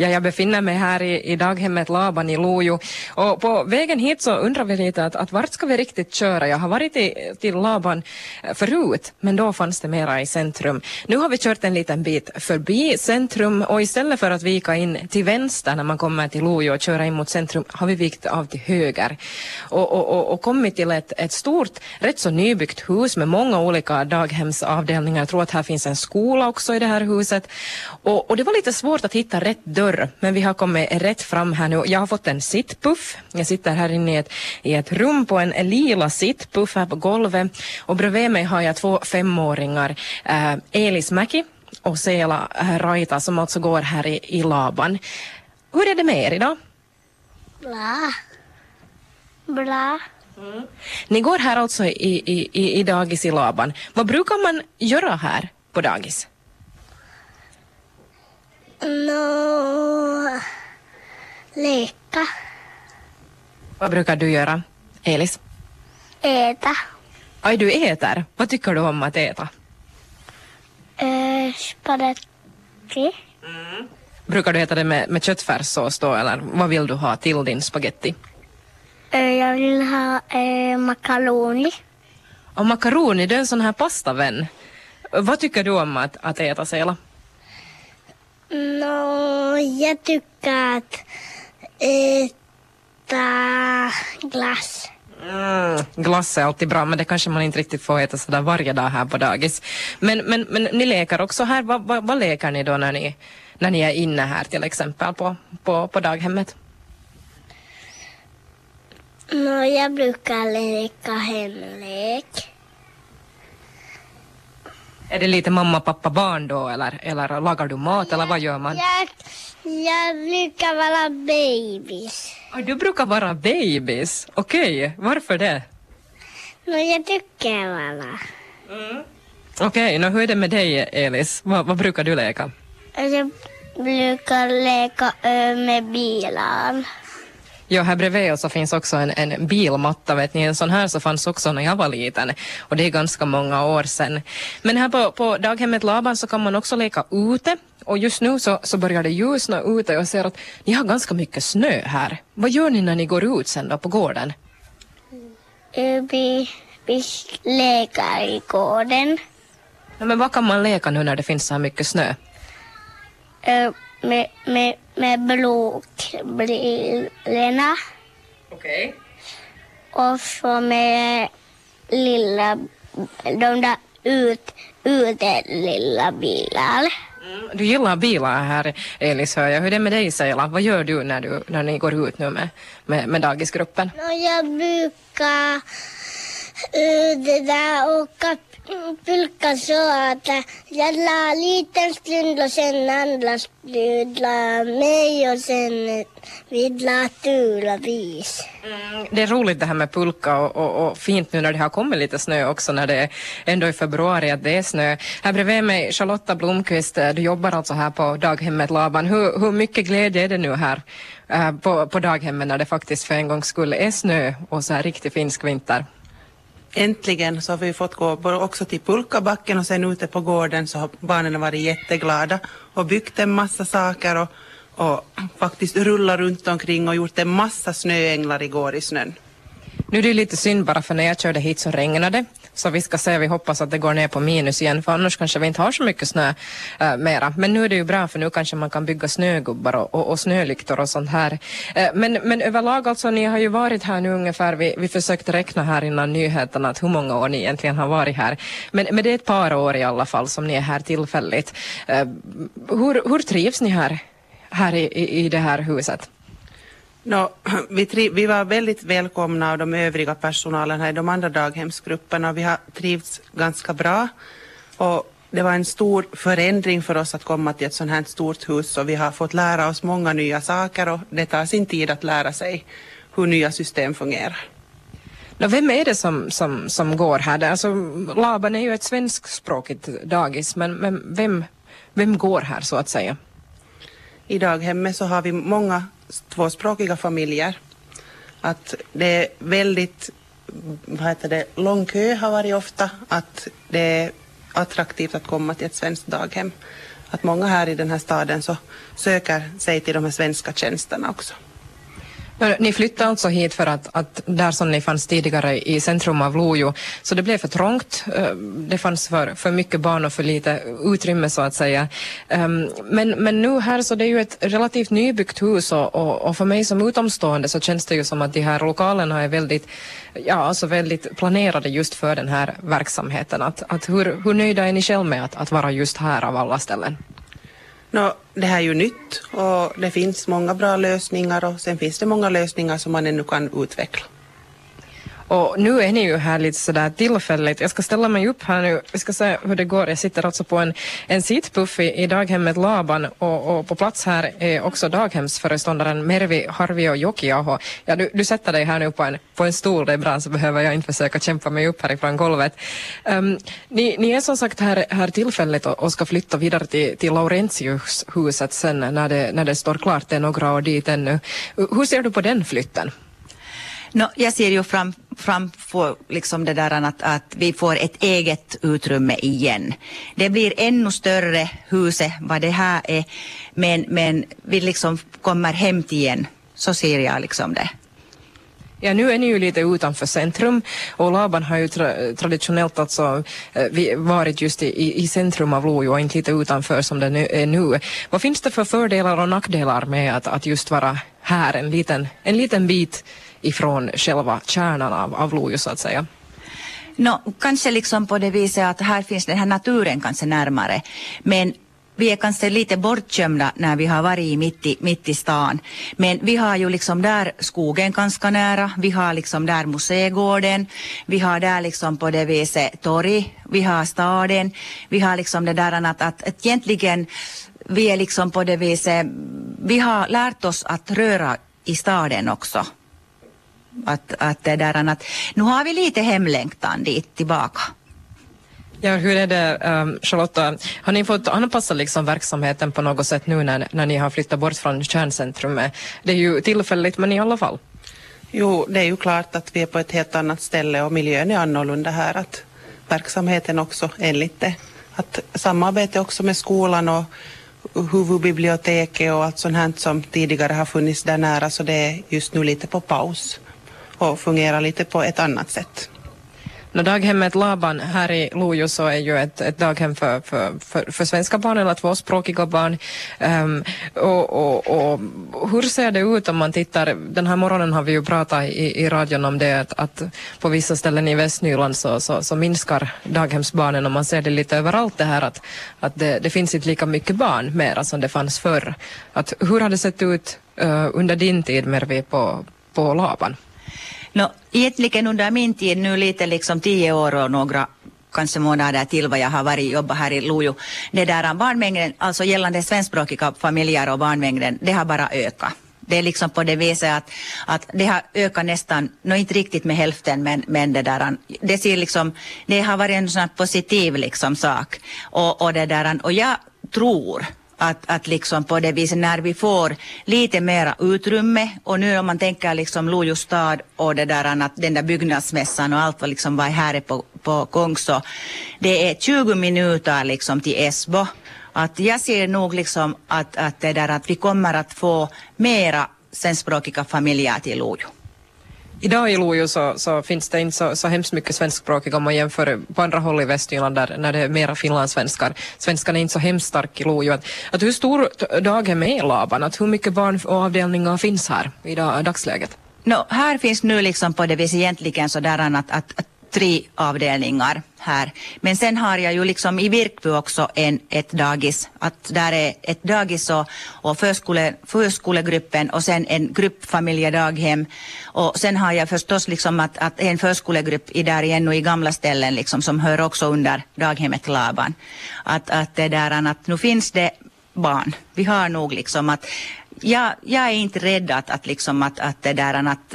Ja, jag befinner mig här i daghemmet Laban i Lojo. Och på vägen hit så undrar vi lite att vart ska vi riktigt köra? Jag har varit till Laban förut, men då fanns det mera i centrum. Nu har vi kört en liten bit förbi centrum, och istället för att vika in till vänster när man kommer till Lojo och köra in mot centrum har vi vikt av till höger. Och kommit till ett stort, rätt så nybyggt hus med många olika daghemsavdelningar. Jag tror att här finns en skola också i det här huset. Och det var lite svårt att hitta rätt dörr, men vi har kommit rätt fram här nu. Jag har fått en sittpuff. Jag sitter här inne i ett rum på en lila sittpuff här på golvet. Och bredvid mig har jag två femåringar, Elis Mäki och Seela Raita, som alltså går här i Laban. Hur är det med er idag? Bra. Bra. Mm. Ni går här alltså i dagis i Laban. Vad brukar man göra här på dagis? No, leka. Vad brukar du göra, Elis? Äta. Aj, du äter. Vad tycker du om att äta? Spagetti. Mm. Brukar du äta det med köttfärssås då, eller vad vill du ha till din spagetti? Jag vill ha makaroni. Och makaroni, du är en sån här pastavän. Vad tycker du om att äta, Seela? No, jag tycker att äta glass. Glass är alltid bra, men det kanske man inte riktigt får äta sådär varje dag här på dagis. Men ni leker också här. Vad leker ni då när ni är inne här till exempel på daghemmet? No, jag brukar leka hemlek. Är det lite mamma, pappa, barn då, eller lagar du mat, eller vad gör man? Jag brukar vara babys. Oh, du brukar vara babys? Okej, varför det? No, jag tycker vara. Mm. Okej, hur är det med dig, Elis? Vad brukar du leka? Jag brukar leka med bilar. Ja, här bredvid oss så finns också en bilmatta, vet ni, en sån här så fanns också när jag var liten, och det är ganska många år sedan. Men här på daghemmet Laban så kan man också leka ute, och just nu så börjar det ljusna ute, och jag ser att ni har ganska mycket snö här. Vad gör ni när ni går ut sen då på gården? Vi leker i gården. Ja, men vad kan man leka nu när det finns så här mycket snö? Med blåklena. Okej. Och så med lilla bilar. Mm, du gillar bilar här, Elis, hör jag. Hur är det med dig, Seela? Vad gör du när ni går ut nu med dagisgruppen? Jag brukar åka pulka så att jag la liten stund och sen andra stund la mig och sen vid la tula vis. Det är roligt det här med pulka och fint nu när det har kommit lite snö också, när det är ändå i februari att det är snö. Här bredvid mig, Charlotta Blomqvist, du jobbar alltså här på daghemmet Laban. Hur mycket glädje är det nu här på daghemmet när det faktiskt för en gång skulle är snö och så här riktig finsk vinter? Äntligen så har vi fått gå både också till pulkabacken och sen ute på gården, så har barnen varit jätteglada och byggt en massa saker och faktiskt rullar runt omkring och gjort en massa snöänglar igår i snön. Nu är det lite synd bara, för när jag körde hit så regnade, så vi ska se, vi hoppas att det går ner på minus igen, för annars kanske vi inte har så mycket snö mera. Men nu är det ju bra, för nu kanske man kan bygga snögubbar och snölyktor och sånt här. Men överlag alltså, ni har ju varit här nu ungefär, vi försökte räkna här innan nyheterna att hur många år ni egentligen har varit här. Men det är ett par år i alla fall som ni är här tillfälligt. Hur trivs ni här i det här huset? No, vi var väldigt välkomna av de övriga personalen här i de andra daghemsgrupperna. Vi har trivts ganska bra, och det var en stor förändring för oss att komma till ett sådant här stort hus, och vi har fått lära oss många nya saker, och det tar sin tid att lära sig hur nya system fungerar. Vem är det som går här? Alltså, Laban är ju ett svenskspråkigt dagis, men vem går här så att säga? I daghemmet så har vi många tvåspråkiga familjer. Att det är väldigt lång kö har varit ofta, att det är attraktivt att komma till ett svenskt daghem. att många här i den här staden så söker sig till de här svenska tjänsterna också. Ni flyttade alltså hit för att där som ni fanns tidigare i centrum av Lojo, så det blev för trångt, det fanns för mycket barn och för lite utrymme så att säga. Men nu här så det är ju ett relativt nybyggt hus och för mig som utomstående så känns det ju som att de här lokalerna är väldigt planerade just för den här verksamheten. Hur nöjda är ni själv med att vara just här av alla ställen? No, det här är ju nytt och det finns många bra lösningar och sen finns det många lösningar som man ännu kan utveckla. Och nu är ni ju här lite sådär tillfälligt. Jag ska ställa mig upp här nu. Vi ska se hur det går. Jag sitter alltså på en sittpuff i daghemmet Laban och på plats här är också daghemsföreståndaren Mervi Harvio-Jokiaho. Ja, du sätter dig här nu på en stol. Det är bra, så behöver jag inte försöka kämpa mig upp härifrån golvet. Ni är som sagt här tillfälligt och ska flytta vidare till Laurentiushuset sen när det står klart. Det är några år dit ännu. Hur ser du på den flytten? No, jag ser ju framför liksom det där att vi får ett eget utrymme igen. Det blir ännu större huset vad det här är, men vi liksom kommer hem igen, så ser jag liksom det. Ja, nu är ni ju lite utanför centrum och Laban har ju traditionellt alltså varit just i centrum av Lojo och inte lite utanför som det nu är nu. Vad finns det för fördelar och nackdelar med att just vara här en liten bit ifrån själva kärnan av Lojo så att säga? Kanske liksom på det viset att här finns den här naturen kanske närmare, men vi är kanske lite bortkömda när vi har varit mitt i stan. Men vi har ju liksom där skogen ganska nära. Vi har liksom där museigården. Vi har där liksom på det viset torg. Vi har staden. Vi har liksom det där att egentligen vi är liksom på det viset. Vi har lärt oss att röra i staden också. Att det där annat. Nu har vi lite hemlängtan dit tillbaka. Ja, hur är det, Charlotta? Har ni fått anpassa liksom verksamheten på något sätt nu när ni har flyttat bort från kärncentrumet? Det är ju tillfälligt, men i alla fall. Jo, det är ju klart att vi är på ett helt annat ställe och miljön är annorlunda här. Att verksamheten också enligt det. Att samarbete också med skolan och huvudbiblioteket och allt sånt här som tidigare har funnits där nära. Så det är just nu lite på paus och fungerar lite på ett annat sätt. No, daghemmet Laban här i Lojo så är ju ett daghem för svenska barn eller tvåspråkiga barn. Och hur ser det ut om man tittar? Den här morgonen har vi ju pratat i radion om det att på vissa ställen i Västnyland så minskar daghemsbarnen, och man ser det lite överallt det här att det finns inte lika mycket barn mera som det fanns förr. Hur har det sett ut under din tid, Mervi, på Laban? Egentligen under min tid nu lite liksom 10 år och några kanske månader till vad jag har varit jobba här i Lojo. Det där barnmängden, alltså gällande svenskspråkiga familjer och barnmängden, det har bara ökat. Det är liksom på det viset att det har ökat nästan, inte riktigt med hälften, men det där, det ser liksom, det har varit en sån positiv liksom sak. Och det där, och jag tror att liksom på det viset när vi får lite mera utrymme, och nu om man tänker liksom Lojo stad och det där annat, den där byggnadsmässan och allt vad liksom var här på gång, så det är 20 minuter liksom till Esbo. Att jag ser nog liksom att det där att vi kommer att få mera svenskspråkiga familjer till Lojo. Idag i Lojo så finns det inte så hemskt mycket svenskspråkiga om man jämför på andra håll i Västnyland där när det är mera finlandssvenskar. Svenskan är inte så hemskt stark i Lojo. Att hur stor dagen är Laban? Hur mycket barn och avdelningar finns här i dagsläget? Här finns nu liksom på det viset egentligen så där att 3 avdelningar här. Men sen har jag ju liksom i Virkby också ett dagis. Att där är ett dagis och förskolegruppen och sen en grupp familjedaghem. Och sen har jag förstås liksom att en förskolegrupp i där igen och i gamla ställen liksom som hör också under daghemmet Laban. Att det där att nu finns det barn. Vi har nog liksom att jag är inte rädd att liksom att det där att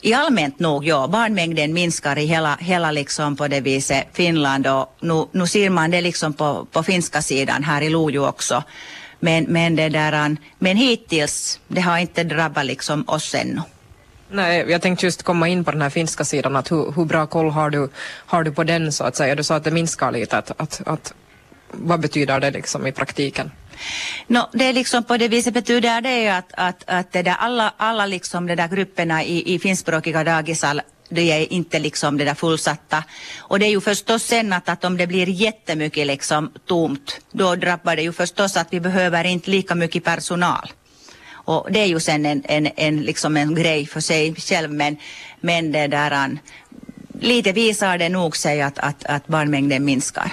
i allmänt nog, ja, barnmängden minskar i hela liksom på det viset Finland, och nu ser man det liksom på finska sidan här i Lojo också. Men hittills, det har inte drabbat liksom oss ännu. Nej, jag tänkte just komma in på den här finska sidan, att hur bra koll har du på den så att säga? Du sa att det minskar lite, att vad betyder det liksom i praktiken? No, det är liksom på det viset betyder det att det där alla liksom de där grupperna i finskspråkiga dagisal, det är inte liksom det där fullsatta. Och det är ju förstås sen att om det blir jättemycket liksom tomt, då drabbar det ju förstås att vi behöver inte lika mycket personal. Och det är ju sen en grej för sig själv, men det där lite visar det nog sig att barnmängden minskar.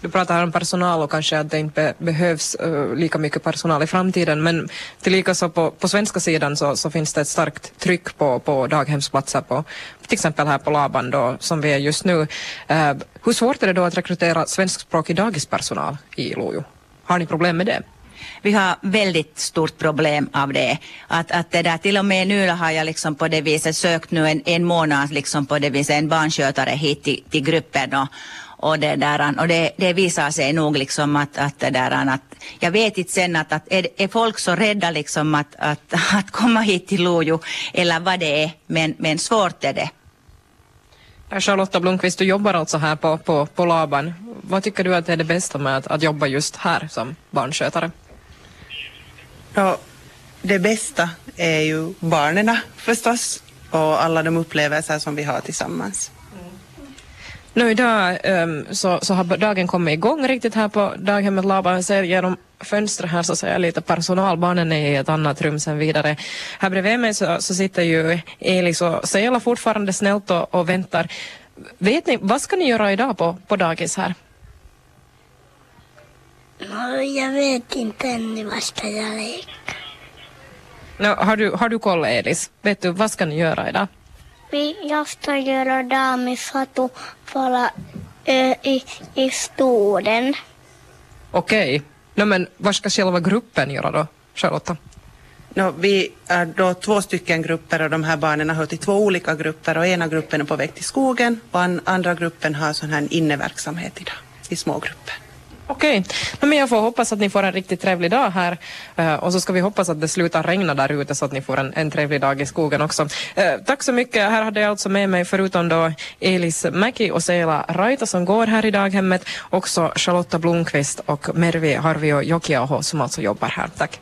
Du pratar om personal och kanske att det inte behövs lika mycket personal i framtiden, men tillika så på svenska sidan så finns det ett starkt tryck på daghemsplatser på till exempel här på Laban då, som vi är just nu. Hur svårt är det då att rekrytera svenskspråkig dagispersonal i Lojo? Har ni problem med det? Vi har väldigt stort problem av det. Att det där, till och med nu har jag liksom på det viset sökt nu en månad liksom på det viset en barnskötare hit till gruppen och det där, och det visar sig nog liksom att det där, att jag vet inte sen att är folk så rädda liksom att komma hit till Lojo eller vad det är, men svårt är det. Charlotta Blomqvist, du jobbar alltså här på Laban. Vad tycker du att det är det bästa med att jobba just här som barnskötare? Ja, det bästa är ju barnen förstås och alla de upplevelser som vi har tillsammans. Nu idag så har dagen kommit igång riktigt här på daghemmet Laban. Jag ser genom fönstret här så ser jag lite personalbarnen är i ett annat rum sen vidare. Här bredvid mig så sitter ju Elis och Seela fortfarande snällt och väntar. Vet ni, vad ska ni göra idag på dagis här? Jag vet inte ännu vad ska jag leka. No, har du koll, Elis? Vet du, vad ska ni göra idag? Jag ska göra dagisfatu bara i stolen. Okej. No, men vad ska själva gruppen göra då, Charlotta? No, vi är då 2 stycken grupper och de här barnen hör till 2 olika grupper. Och ena gruppen är på väg till skogen och andra gruppen har sån här inneverksamhet idag i små grupper. Okej, men jag får hoppas att ni får en riktigt trevlig dag här och så ska vi hoppas att det slutar regna där ute så att ni får en trevlig dag i skogen också. Tack så mycket, här hade jag alltså med mig förutom då Elis Mäki och Seela Raita som går här i daghemmet, också Charlotta Blomqvist och Mervi Harvio-Jokiaho som alltså jobbar här. Tack.